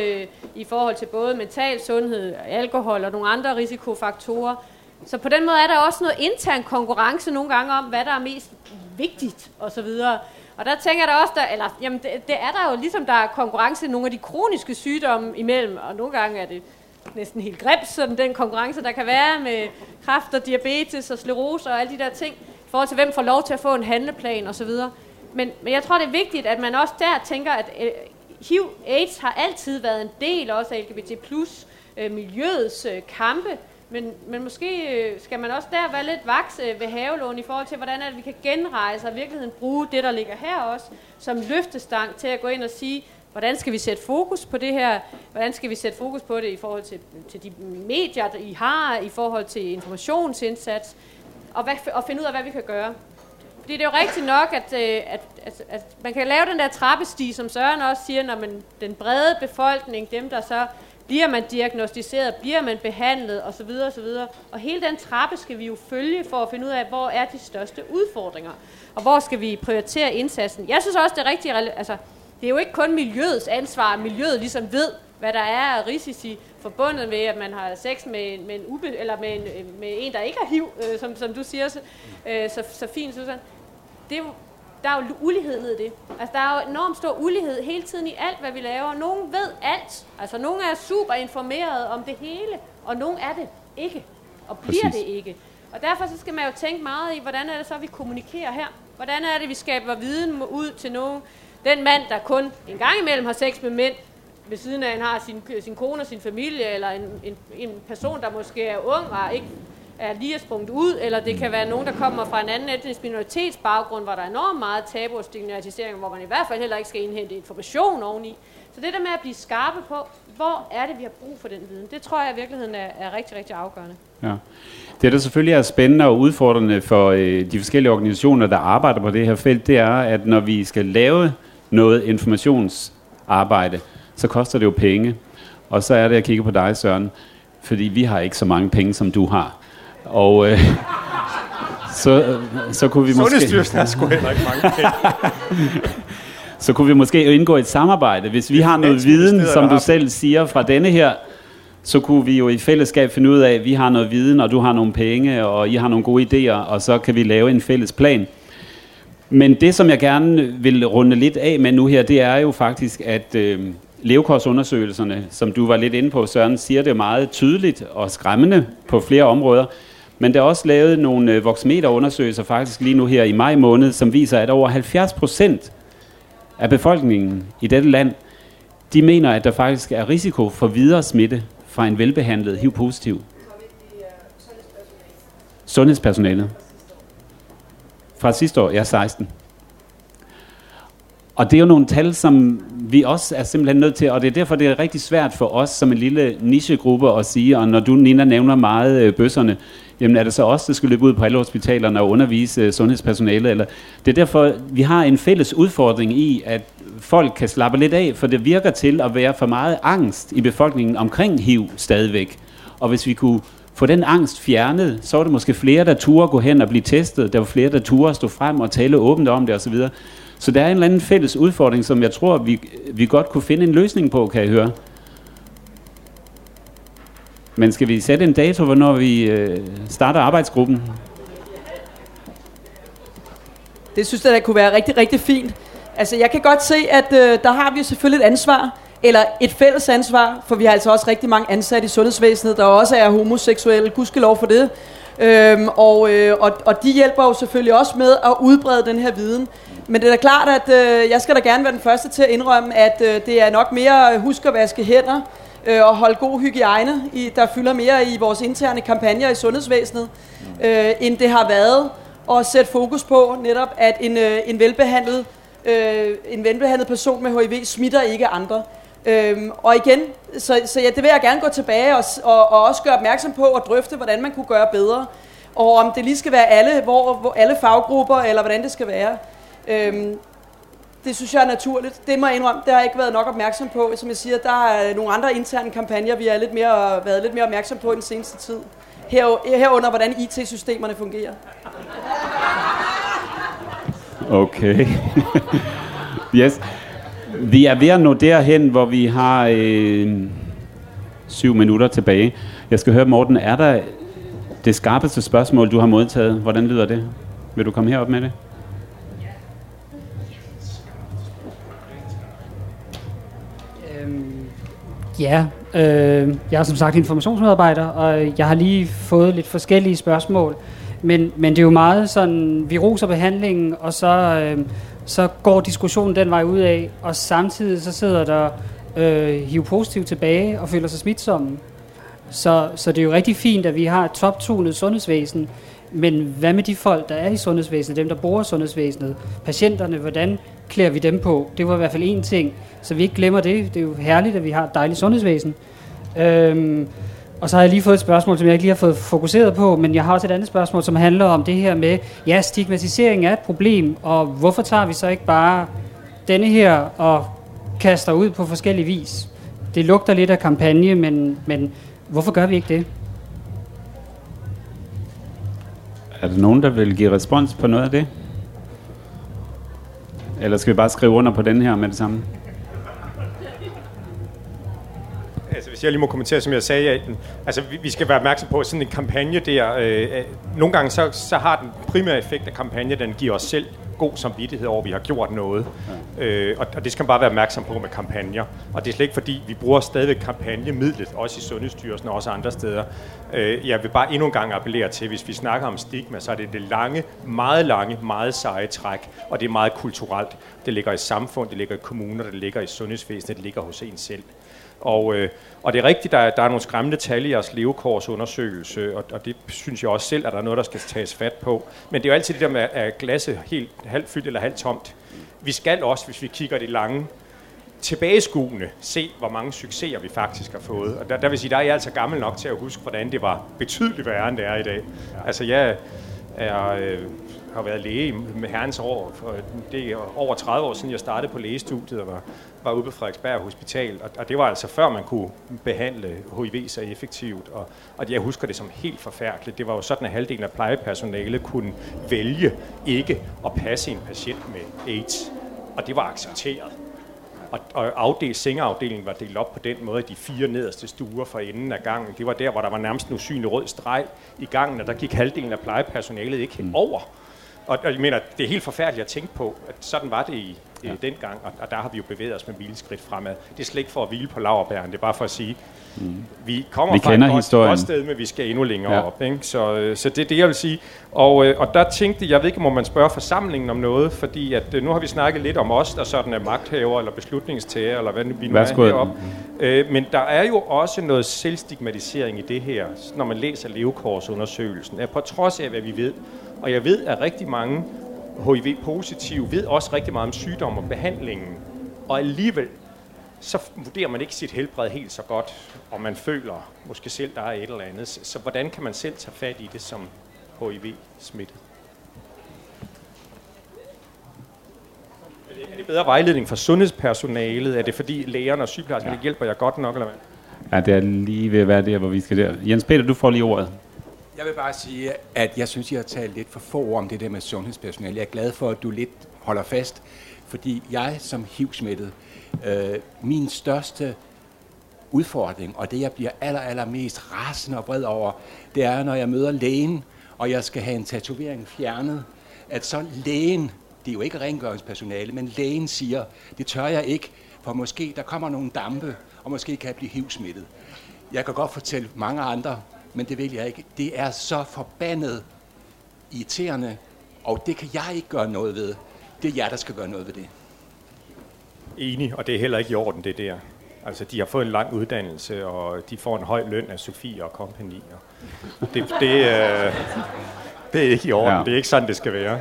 i forhold til både mental sundhed, alkohol og nogle andre risikofaktorer. Så på den måde er der også noget intern konkurrence nogle gange om, hvad der er mest vigtigt osv. Og der tænker jeg da også, det er der jo ligesom, der er konkurrence nogle af de kroniske sygdomme imellem, og nogle gange er det næsten helt grimt, sådan den konkurrence, der kan være med kræft og diabetes og sklerose og alle de der ting, i forhold til hvem får lov til at få en handleplan osv. Men jeg tror, det er vigtigt, at man også der tænker, at HIV-AIDS har altid været en del også af LGBT plus miljøets kampe, men måske skal man også der være lidt vaks ved havelån i forhold til, hvordan at vi kan genrejse og i virkeligheden bruge det, der ligger her også, som løftestang til at gå ind og sige, hvordan skal vi sætte fokus på det her? Hvordan skal vi sætte fokus på det i forhold til de medier, I har, i forhold til informationsindsats, og finde ud af, hvad vi kan gøre? Fordi det er jo rigtigt nok, at man kan lave den der trappestige, som Søren også siger, når man, den brede befolkning, dem der så bliver man diagnostiseret, bliver man behandlet osv. osv. Og hele den trappe skal vi jo følge for at finde ud af, hvor er de største udfordringer, og hvor skal vi prioritere indsatsen. Jeg synes også, det er rigtigt, altså det er jo ikke kun miljøets ansvar, miljøet ligesom ved, hvad der er af risici forbundet med, at man har sex med en, der ikke har HIV, som du siger så fint, Susan. Der er jo ulighed ned i det. Altså, der er jo enormt stor ulighed hele tiden i alt, hvad vi laver. Nogen ved alt. Altså, nogen er super informeret om det hele, og nogen er det ikke, og bliver Præcis. Det ikke. Og derfor så skal man jo tænke meget i, hvordan er det så, vi kommunikerer her? Hvordan er det, vi skaber viden ud til nogen? Den mand, der kun en gang imellem har sex med mænd, ved siden af, han har sin kone og sin familie, eller en person, der måske er ung og ikke er lige sprunget ud, eller det kan være nogen, der kommer fra en anden etnisk minoritetsbaggrund, hvor der er enormt meget tabu og stigmatisering, hvor man i hvert fald heller ikke skal indhente information oveni. Så Så det der med at blive skarpe på, hvor er det, vi har brug for den viden, det tror jeg i virkeligheden er rigtig, rigtig afgørende. Ja. Det, der selvfølgelig er spændende og udfordrende for de forskellige organisationer, der arbejder på det her felt, det er, at når vi skal lave noget informationsarbejde, så koster det jo penge. Og så er det at kigge på dig, Søren, fordi vi har ikke så mange penge, som du har. Og så kunne vi måske... Sundhedsstyrelsen har sgu heller ikke mange penge. Så kunne vi måske indgå et samarbejde. Hvis vi har noget viden, som du selv siger fra denne her, så kunne vi jo i fællesskab finde ud af, at vi har noget viden, og du har nogle penge, og I har nogle gode idéer, og så kan vi lave en fælles plan. Men det, som jeg gerne vil runde lidt af med nu her, det er jo faktisk, at levekorsundersøgelserne, som du var lidt inde på, Søren, siger det meget tydeligt og skræmmende på flere områder. Men der er også lavet nogle voksmeterundersøgelser faktisk lige nu her i maj måned, som viser, at over 70% af befolkningen i dette land, de mener, at der faktisk er risiko for videre smitte fra en velbehandlet HIV-positiv. Sundhedspersonalet. Fra sidste år, ja, 16. Og det er jo nogle tal, som vi også er simpelthen nødt til, og det er derfor, det er rigtig svært for os som en lille nichegruppe at sige, og når du, Nina, nævner meget bøsserne, jamen er det så os, der skal løbe ud på alle hospitalerne og undervise sundhedspersonale? Eller? Det er derfor, vi har en fælles udfordring i, at folk kan slappe lidt af, for det virker til at være for meget angst i befolkningen omkring HIV stadigvæk. Og hvis vi kunne få den angst fjernet, så var det måske flere, der turde gå hen og blive testet. Der var flere, der turde stå frem og tale åbent om det osv. Så der er en eller anden fælles udfordring, som jeg tror, vi godt kunne finde en løsning på, kan I høre. Men skal vi sætte en dato, hvornår vi starter arbejdsgruppen? Det synes jeg, der kunne være rigtig, rigtig fint. Altså, jeg kan godt se, at der har vi selvfølgelig et ansvar, eller et fælles ansvar, for vi har altså også rigtig mange ansatte i sundhedsvæsenet, der også er homoseksuelle, gudskelov for det. Og de hjælper jo selvfølgelig også med at udbrede den her viden. Men det er da klart, at jeg skal da gerne være den første til at indrømme, at det er nok mere husk at vaske hænder og holde god hygiejne, der fylder mere i vores interne kampagner i sundhedsvæsenet, end det har været. Og sætte fokus på netop, at en velbehandlet person med HIV smitter ikke andre. Og igen, så ja, det vil jeg gerne gå tilbage og også gøre opmærksom på og drøfte, hvordan man kunne gøre bedre. Og om det lige skal være alle, hvor alle faggrupper, eller hvordan det skal være. Det synes jeg er naturligt. Det må jeg indrømme, det har jeg ikke været nok opmærksom på. Som jeg siger, der er nogle andre interne kampagner, vi har været lidt mere opmærksom på i den seneste tid. Herunder, hvordan IT-systemerne fungerer. Okay. Yes. Vi er ved at nå derhen, hvor vi har 7 minutter tilbage. Jeg skal høre, Morten, er der det skarpeste spørgsmål, du har modtaget? Hvordan lyder det? Vil du komme herop med det? Jeg er som sagt informationsmedarbejder, og jeg har lige fået lidt forskellige spørgsmål. Men det er jo meget sådan, vi roser behandlingen, og så går diskussionen den vej ud af, og samtidig så sidder der HIV-positiv tilbage og føler sig smitsomme. Så det er jo rigtig fint, at vi har et toptunet sundhedsvæsen, men hvad med de folk, der er i sundhedsvæsenet, dem der bruger sundhedsvæsenet, patienterne, hvordan klæder vi dem på? Det var i hvert fald en ting, så vi ikke glemmer det. Det er jo herligt, at vi har et dejligt sundhedsvæsen. Og så har jeg lige fået et spørgsmål, som jeg ikke lige har fået fokuseret på, men jeg har også et andet spørgsmål, som handler om det her med, ja, stigmatisering er et problem, og hvorfor tager vi så ikke bare denne her og kaster ud på forskellige vis? Det lugter lidt af kampagne, men hvorfor gør vi ikke det? Er der nogen, der vil give respons på noget af det? Eller skal vi bare skrive under på den her med det samme? Altså, hvis jeg lige må kommentere, som jeg sagde, altså vi skal være opmærksom på, at sådan en kampagne der, nogle gange så har den primære effekt af kampagne, den giver os selv god samvittighed over, at vi har gjort noget. Og det skal man bare være opmærksom på med kampagner. Og det er slet ikke fordi, vi bruger stadigvæk kampagnemidlet, også i Sundhedsstyrelsen og også andre steder. Jeg vil bare endnu en gang appellere til, hvis vi snakker om stigma, så er det lange, meget seje træk, og det er meget kulturelt. Det ligger i samfund, det ligger i kommuner, det ligger i sundhedsvæsenet, det ligger hos en selv. Og det er rigtigt, der er nogle skræmmende tal i jeres levekorsundersøgelse, og det synes jeg også selv, at der er noget, der skal tages fat på. Men det er jo altid det der med, at glasset helt halvt fyldt eller halvt tomt. Vi skal også, hvis vi kigger det lange, tilbageskuende se, hvor mange succeser vi faktisk har fået. Og der vil sige, der er jeg altså gammel nok til at huske, hvordan det var betydeligt værre, end det er i dag. Altså jeg er, har været læge med herrens år. Det er over 30 år siden, jeg startede på lægestudiet og var ude på Frederiksberg Hospital. Og det var altså før, man kunne behandle HIV så effektivt. Og jeg husker det som helt forfærdeligt. Det var jo sådan, at halvdelen af plejepersonalet kunne vælge ikke at passe en patient med AIDS. Og det var accepteret. Og sengeafdelingen var delt op på den måde, at de fire nederste stuer fra enden af gangen, det var der, hvor der var nærmest en usynlig rød streg i gangen, og der gik halvdelen af plejepersonalet ikke over. Og jeg mener, det er helt forfærdeligt at tænke på, at sådan var det i dengang, og der har vi jo bevæget os med mileskridt fremad. Det er slet ikke for at hvile på laurbærrene, det er bare for at sige, vi kommer fra et godt sted, men vi skal endnu længere op. Ikke? Så det er det, jeg vil sige. Og der tænkte jeg, ved ikke, må man spørge forsamlingen om noget, fordi at, nu har vi snakket lidt om os, der sådan er magthaver eller beslutningstager, eller hvad vi nu er heroppe. Men der er jo også noget selvstigmatisering i det her, når man læser levekorsundersøgelsen. På trods af, hvad vi ved, og jeg ved, at rigtig mange HIV-positive ved også rigtig meget om sygdom og behandlingen. Og alligevel, så vurderer man ikke sit helbred helt så godt, og man føler måske selv, der er et eller andet. Så hvordan kan man selv tage fat i det som HIV-smittet? Er det bedre vejledning for sundhedspersonalet? Er det fordi lægerne og sygeplejerskerne ikke hjælper jer godt nok? Eller hvad? Ja, det er lige ved at være der, hvor vi skal der. Jens Peter, du får lige ordet. Jeg vil bare sige, at jeg synes, jeg har talt lidt for få om det der med sundhedspersonale. Jeg er glad for, at du lidt holder fast, fordi jeg som HIV-smittet, min største udfordring, og det jeg bliver allermest rasende og vred over, det er, når jeg møder lægen, og jeg skal have en tatovering fjernet, at så lægen, det er jo ikke rengøringspersonale, men lægen siger, det tør jeg ikke, for måske der kommer nogle dampe, og måske kan jeg blive HIV-smittet. Jeg kan godt fortælle mange andre, men det vil jeg ikke. Det er så forbandet irriterende, og det kan jeg ikke gøre noget ved. Det er jer, der skal gøre noget ved det. Enig, og det er heller ikke i orden, det der. Altså, de har fået en lang uddannelse, og de får en høj løn af Sofie og kompagnier. Det er ikke i orden. Ja. Det er ikke sådan, det skal være.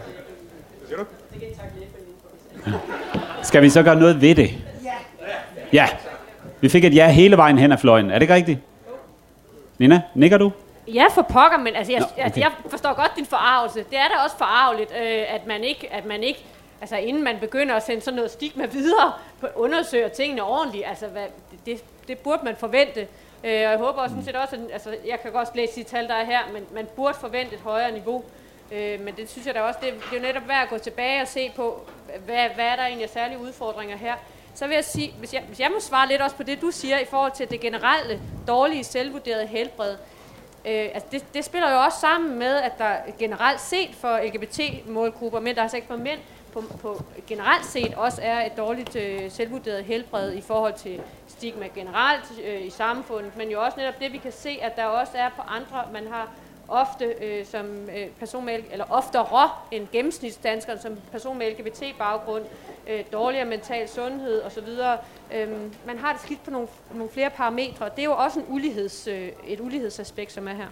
Skal vi så gøre noget ved det? Ja. Vi fik et ja hele vejen hen ad fløjen. Er det ikke rigtigt? Nina, nikker du? Ja, for pokker, men altså, jeg forstår godt din forarvelse. Det er da også forarveligt, at man ikke, altså inden man begynder at sende sådan noget stigma videre, undersøger tingene ordentligt. Altså, det burde man forvente. Og jeg håber også, sådan set også, at, altså, jeg kan godt læse de tal, der er her, men man burde forvente et højere niveau. Men det synes jeg da også, det er jo netop værd at gå tilbage og se på, hvad er der egentlig af særlige udfordringer her. Så vil jeg sige, hvis jeg må svare lidt også på det, du siger i forhold til det generelle dårlige selvvurderede helbred. Altså det spiller jo også sammen med, at der generelt set for LGBT-målgrupper, men der er altså ikke for mænd, på generelt set også er et dårligt selvvurderet helbred i forhold til stigma generelt i samfundet, men jo også netop det, vi kan se, at der også er på andre, man har ofte som person med, eller oftere end gennemsnitsdanskeren som person med LGBT-baggrund, dårligere mental sundhed osv. Man har det skidt på nogle flere parametre. Det er jo også en et ulighedsaspekt, som er her.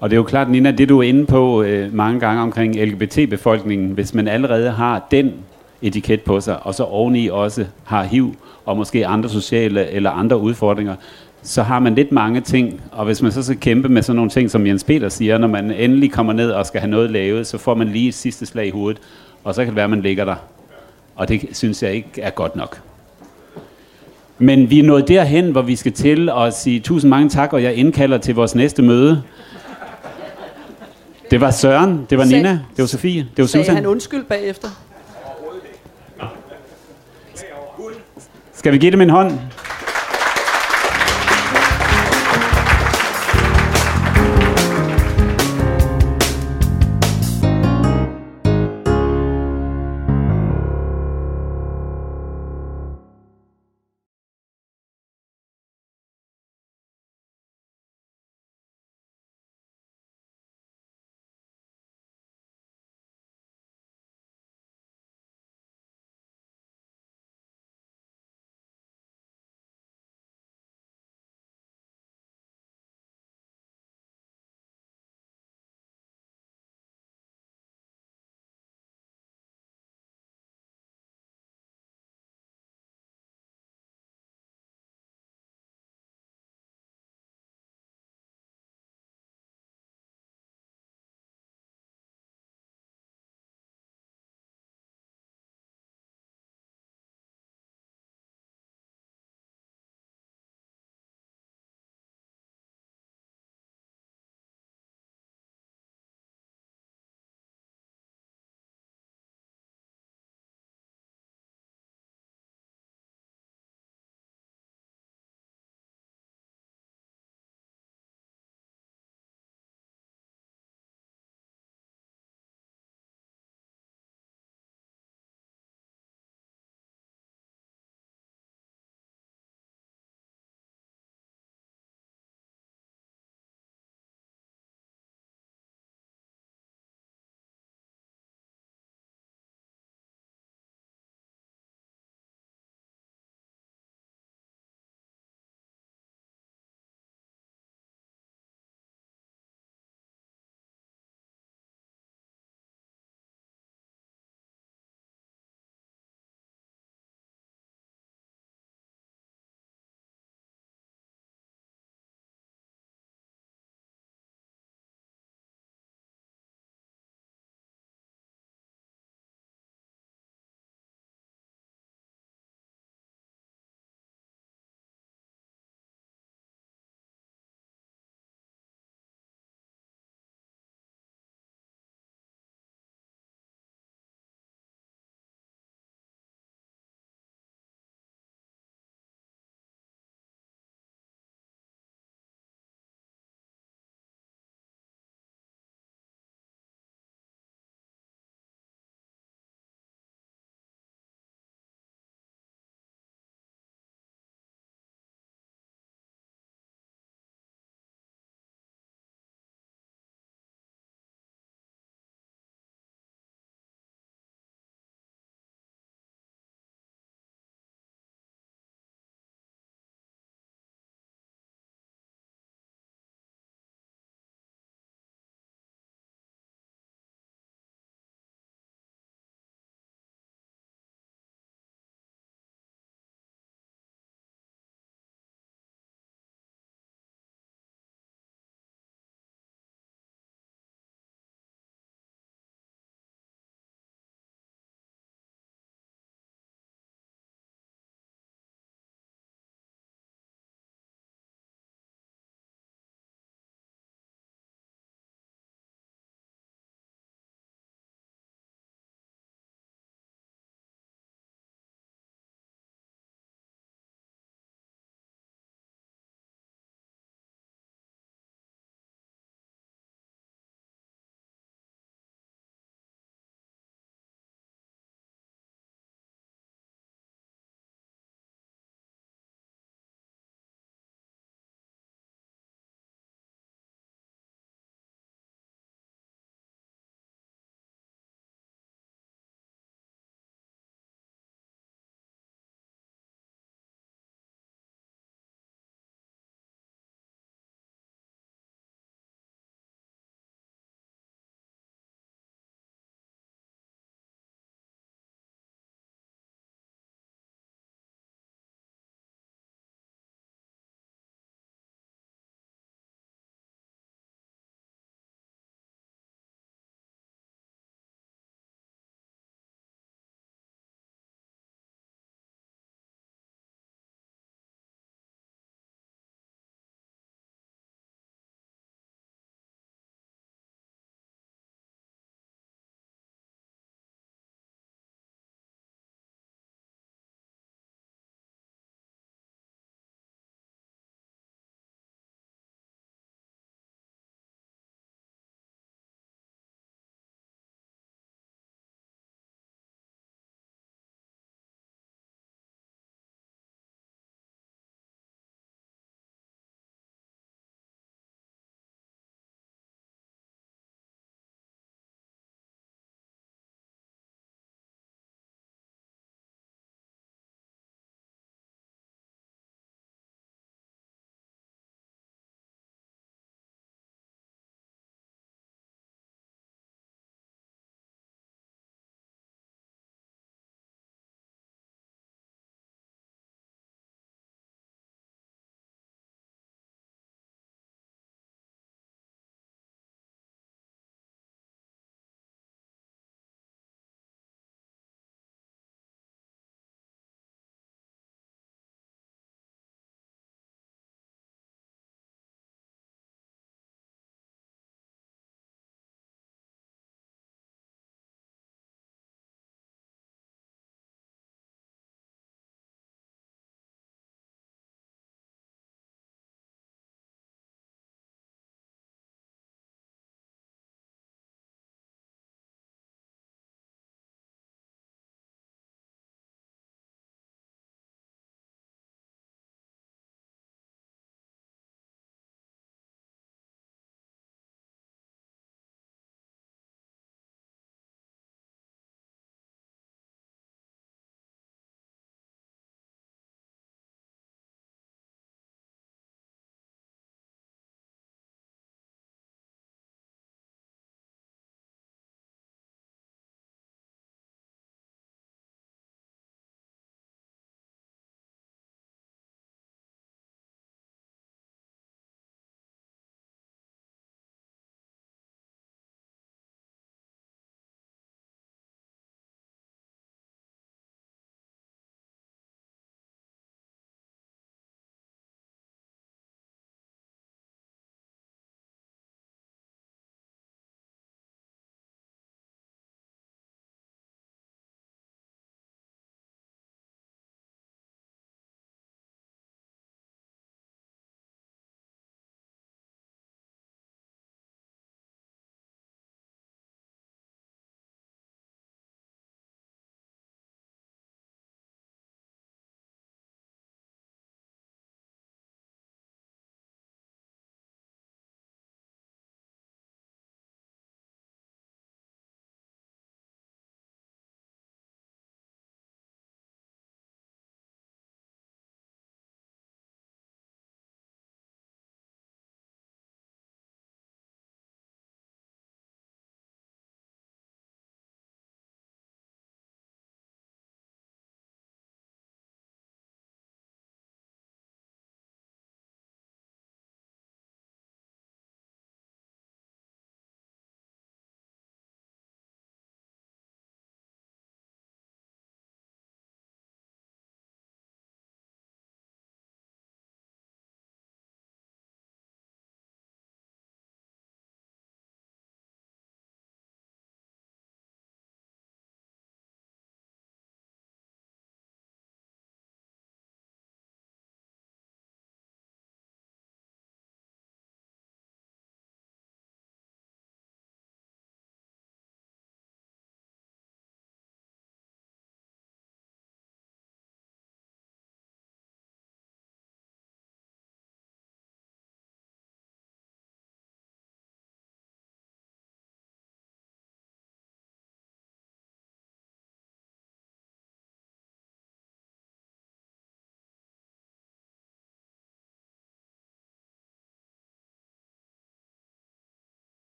Og det er jo klart, Nina, det du er inde på mange gange omkring LGBT-befolkningen, hvis man allerede har den etiket på sig, og så oveni også har HIV og måske andre sociale eller andre udfordringer, så har man lidt mange ting, og hvis man så skal kæmpe med sådan nogle ting, som Jens Peter siger, når man endelig kommer ned og skal have noget lavet, så får man lige et sidste slag i hovedet, og så kan det være, at man ligger der. Og det synes jeg ikke er godt nok. Men vi er nået derhen, hvor vi skal til at sige tusind mange tak, og jeg indkalder til vores næste møde. Det var Søren, det var Nina, det var Sofie, det var Susan. Sagde han undskyld bagefter? Skal vi give dem en hånd?